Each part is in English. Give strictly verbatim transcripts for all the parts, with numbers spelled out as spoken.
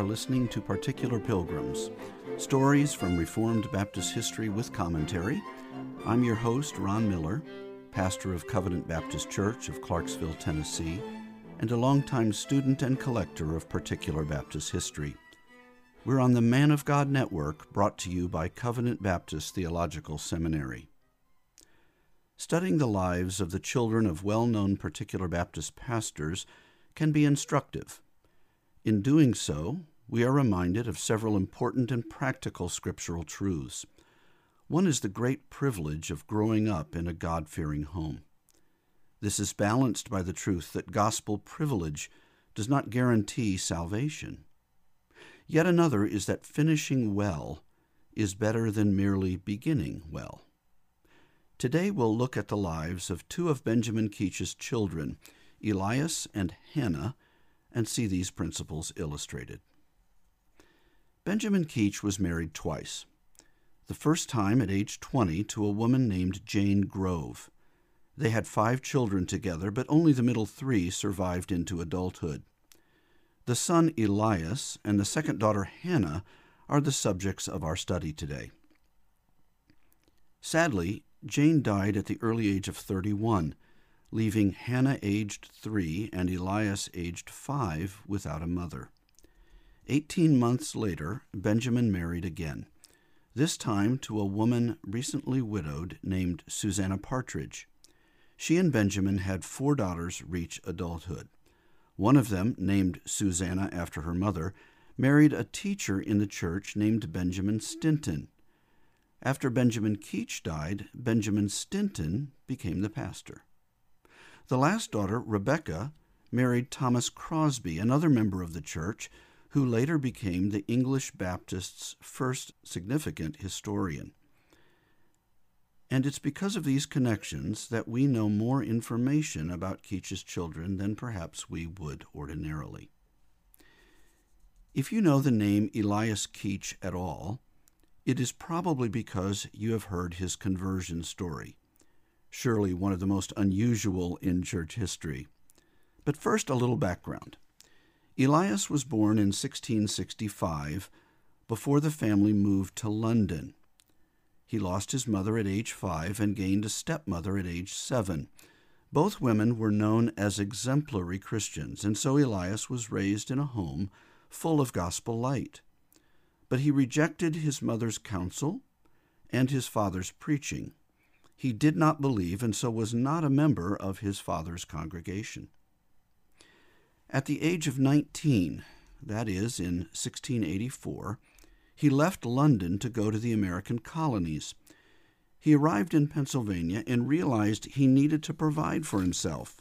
are listening to Particular Pilgrims, stories from Reformed Baptist history with commentary. I'm your host, Ron Miller, pastor of Covenant Baptist Church of Clarksville, Tennessee, and a longtime student and collector of Particular Baptist history. We're on the Man of God Network, brought to you by Covenant Baptist Theological Seminary. Studying the lives of the children of well-known Particular Baptist pastors can be instructive. In doing so, we are reminded of several important and practical scriptural truths. One is the great privilege of growing up in a God-fearing home. This is balanced by the truth that gospel privilege does not guarantee salvation. Yet another is that finishing well is better than merely beginning well. Today we'll look at the lives of two of Benjamin Keach's children, Elias and Hannah, and see these principles illustrated. Benjamin Keach was married twice. The first time at age twenty to a woman named Jane Grove. They had five children together, but only the middle three survived into adulthood. The son Elias and the second daughter Hannah are the subjects of our study today. Sadly, Jane died at the early age of thirty-one, leaving Hannah aged three and Elias aged five without a mother. Eighteen months later, Benjamin married again, this time to a woman recently widowed named Susanna Partridge. She and Benjamin had four daughters reach adulthood. One of them, named Susanna after her mother, married a teacher in the church named Benjamin Stinton. After Benjamin Keach died, Benjamin Stinton became the pastor. The last daughter, Rebecca, married Thomas Crosby, another member of the church, who later became the English Baptist's first significant historian. And it's because of these connections that we know more information about Keach's children than perhaps we would ordinarily. If you know the name Elias Keach at all, it is probably because you have heard his conversion story, surely one of the most unusual in church history. But first, a little background. Elias was born in sixteen sixty-five, before the family moved to London. He lost his mother at age five and gained a stepmother at age seven. Both women were known as exemplary Christians, and so Elias was raised in a home full of gospel light. But he rejected his mother's counsel and his father's preaching. He did not believe and so was not a member of his father's congregation. At the age of nineteen, that is, in sixteen eighty-four, he left London to go to the American colonies. He arrived in Pennsylvania and realized he needed to provide for himself,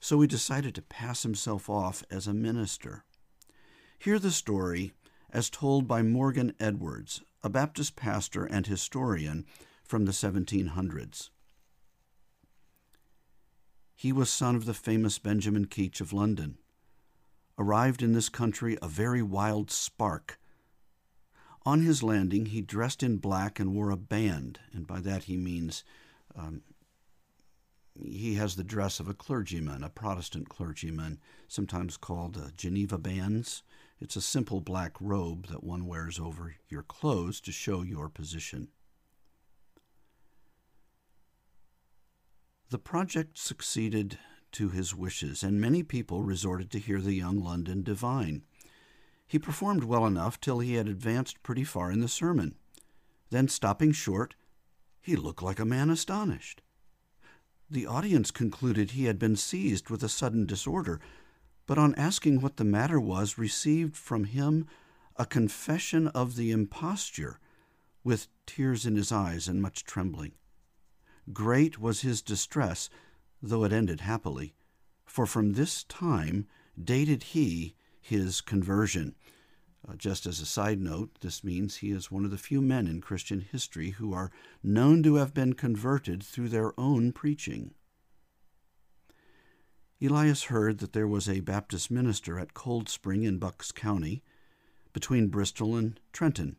so he decided to pass himself off as a minister. Hear the story as told by Morgan Edwards, a Baptist pastor and historian from the seventeen hundreds. He was son of the famous Benjamin Keach of London. Arrived in this country a very wild spark. On his landing, he dressed in black and wore a band, and by that he means um, he has the dress of a clergyman, a Protestant clergyman, sometimes called uh, Geneva bands. It's a simple black robe that one wears over your clothes to show your position. The project succeeded to his wishes, and many people resorted to hear the young London divine. He performed well enough till he had advanced pretty far in the sermon. Then, stopping short, he looked like a man astonished. The audience concluded he had been seized with a sudden disorder, but on asking what the matter was, received from him a confession of the imposture, with tears in his eyes and much trembling. Great was his distress, though it ended happily, for from this time dated he his conversion. Uh, just as a side note, this means he is one of the few men in Christian history who are known to have been converted through their own preaching. Elias heard that there was a Baptist minister at Cold Spring in Bucks County, between Bristol and Trenton.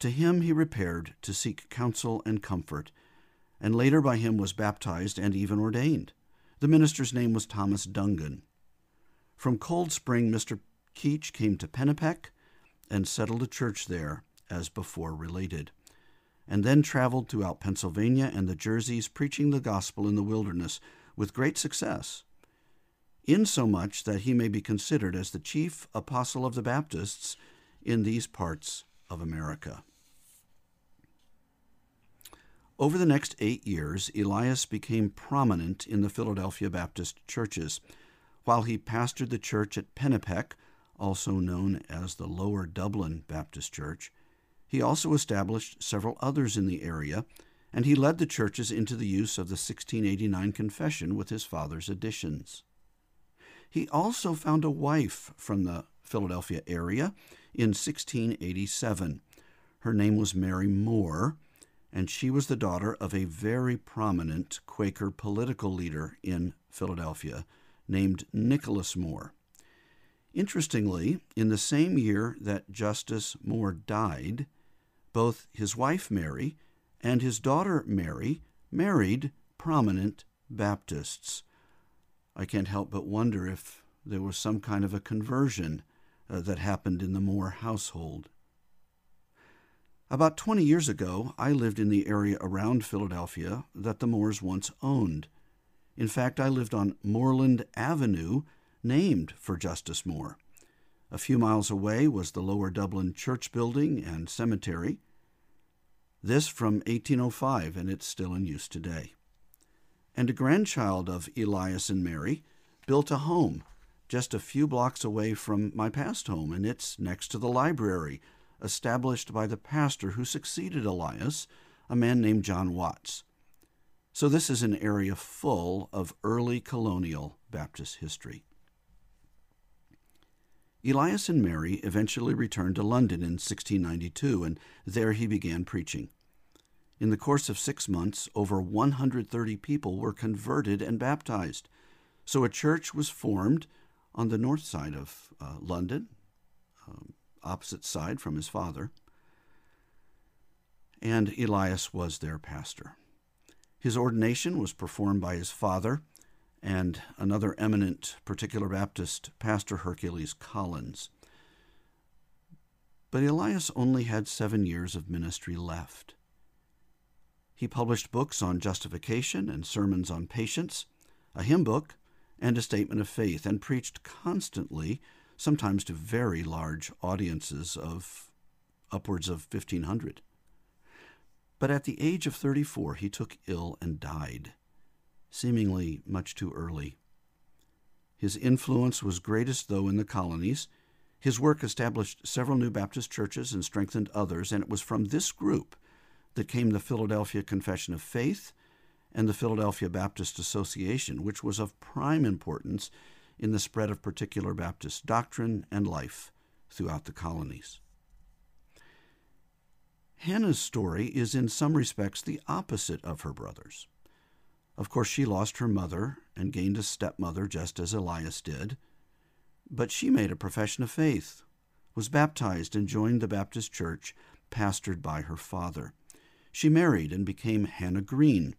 To him he repaired to seek counsel and comfort, and later by him was baptized and even ordained. The minister's name was Thomas Dungan. From Cold Spring, Mister Keach came to Pennepeck and settled a church there, as before related, and then traveled throughout Pennsylvania and the Jerseys preaching the gospel in the wilderness with great success, insomuch that he may be considered as the chief apostle of the Baptists in these parts of America. Over the next eight years, Elias became prominent in the Philadelphia Baptist churches, while he pastored the church at Pennepeck, also known as the Lower Dublin Baptist Church. He also established several others in the area, and he led the churches into the use of the sixteen eighty-nine Confession with his father's additions. He also found a wife from the Philadelphia area in sixteen eighty-seven. Her name was Mary Moore, and she was the daughter of a very prominent Quaker political leader in Philadelphia named Nicholas Moore. Interestingly, in the same year that Justice Moore died, both his wife Mary and his daughter Mary married prominent Baptists. I can't help but wonder if there was some kind of a conversion uh, that happened in the Moore household. About twenty years ago, I lived in the area around Philadelphia that the Moores once owned. In fact, I lived on Moreland Avenue, named for Justice Moore. A few miles away was the Lower Dublin Church building and cemetery. This from eighteen oh five, and it's still in use today. And a grandchild of Elias and Mary built a home just a few blocks away from my past home, and it's next to the library, established by the pastor who succeeded Elias, a man named John Watts. So this is an area full of early colonial Baptist history. Elias and Mary eventually returned to London in sixteen ninety-two, and there he began preaching. In the course of six months, over one hundred thirty people were converted and baptized. So a church was formed on the north side of uh, London, um, opposite side from his father, and Elias was their pastor. His ordination was performed by his father and another eminent Particular Baptist, Pastor Hercules Collins. But Elias only had seven years of ministry left. He published books on justification and sermons on patience, a hymn book, and a statement of faith, and preached constantly, sometimes to very large audiences of upwards of fifteen hundred. But at the age of thirty-four, he took ill and died, seemingly much too early. His influence was greatest, though, in the colonies. His work established several new Baptist churches and strengthened others, and it was from this group that came the Philadelphia Confession of Faith and the Philadelphia Baptist Association, which was of prime importance in the spread of particular Baptist doctrine and life throughout the colonies. Hannah's story is in some respects the opposite of her brother's. Of course, she lost her mother and gained a stepmother just as Elias did, but she made a profession of faith, was baptized, and joined the Baptist church pastored by her father. She married and became Hannah Green,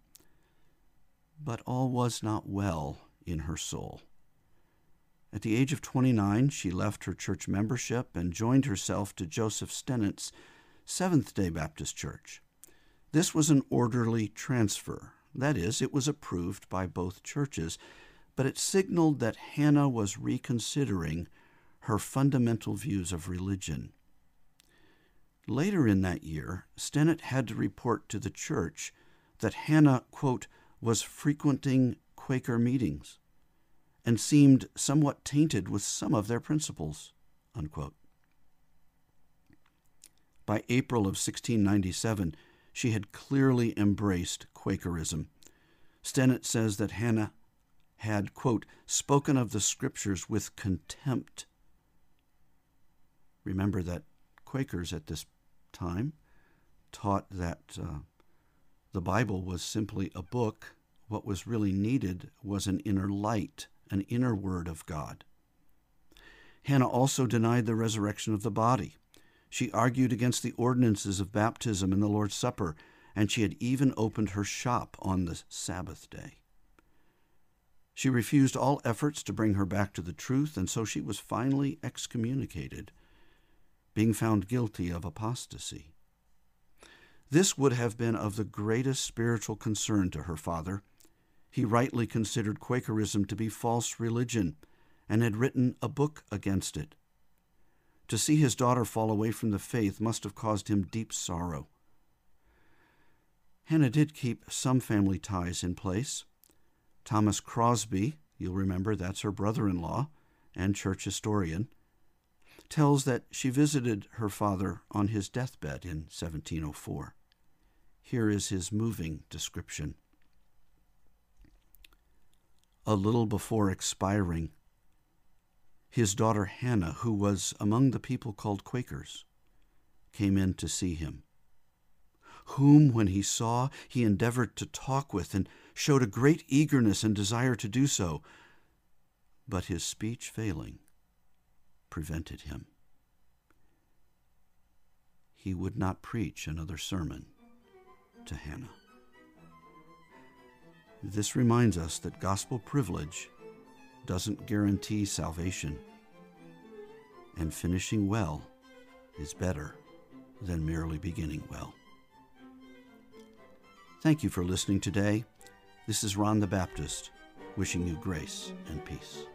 but all was not well in her soul. At the age of twenty-nine, she left her church membership and joined herself to Joseph Stennet's Seventh-day Baptist Church. This was an orderly transfer. That is, it was approved by both churches, but it signaled that Hannah was reconsidering her fundamental views of religion. Later in that year, Stennett had to report to the church that Hannah, quote, was frequenting Quaker meetings and seemed somewhat tainted with some of their principles, unquote. By April of sixteen ninety-seven, she had clearly embraced Quakerism. Stennett says that Hannah had, quote, spoken of the Scriptures with contempt. Remember that Quakers at this time taught that uh, the Bible was simply a book. What was really needed was an inner light, an inner word of God. Hannah also denied the resurrection of the body. She argued against the ordinances of baptism and the Lord's Supper, and she had even opened her shop on the Sabbath day. She refused all efforts to bring her back to the truth, and so she was finally excommunicated, being found guilty of apostasy. This would have been of the greatest spiritual concern to her father. He rightly considered Quakerism to be false religion and had written a book against it. To see his daughter fall away from the faith must have caused him deep sorrow. Hannah did keep some family ties in place. Thomas Crosby, you'll remember that's her brother-in-law and church historian, tells that she visited her father on his deathbed in seventeen oh four. Here is his moving description. A little before expiring, his daughter Hannah, who was among the people called Quakers, came in to see him, whom, when he saw, he endeavored to talk with and showed a great eagerness and desire to do so, but his speech failing prevented him. He would not preach another sermon to Hannah. This reminds us that gospel privilege doesn't guarantee salvation, and finishing well is better than merely beginning well. Thank you for listening today. This is Ron the Baptist, wishing you grace and peace.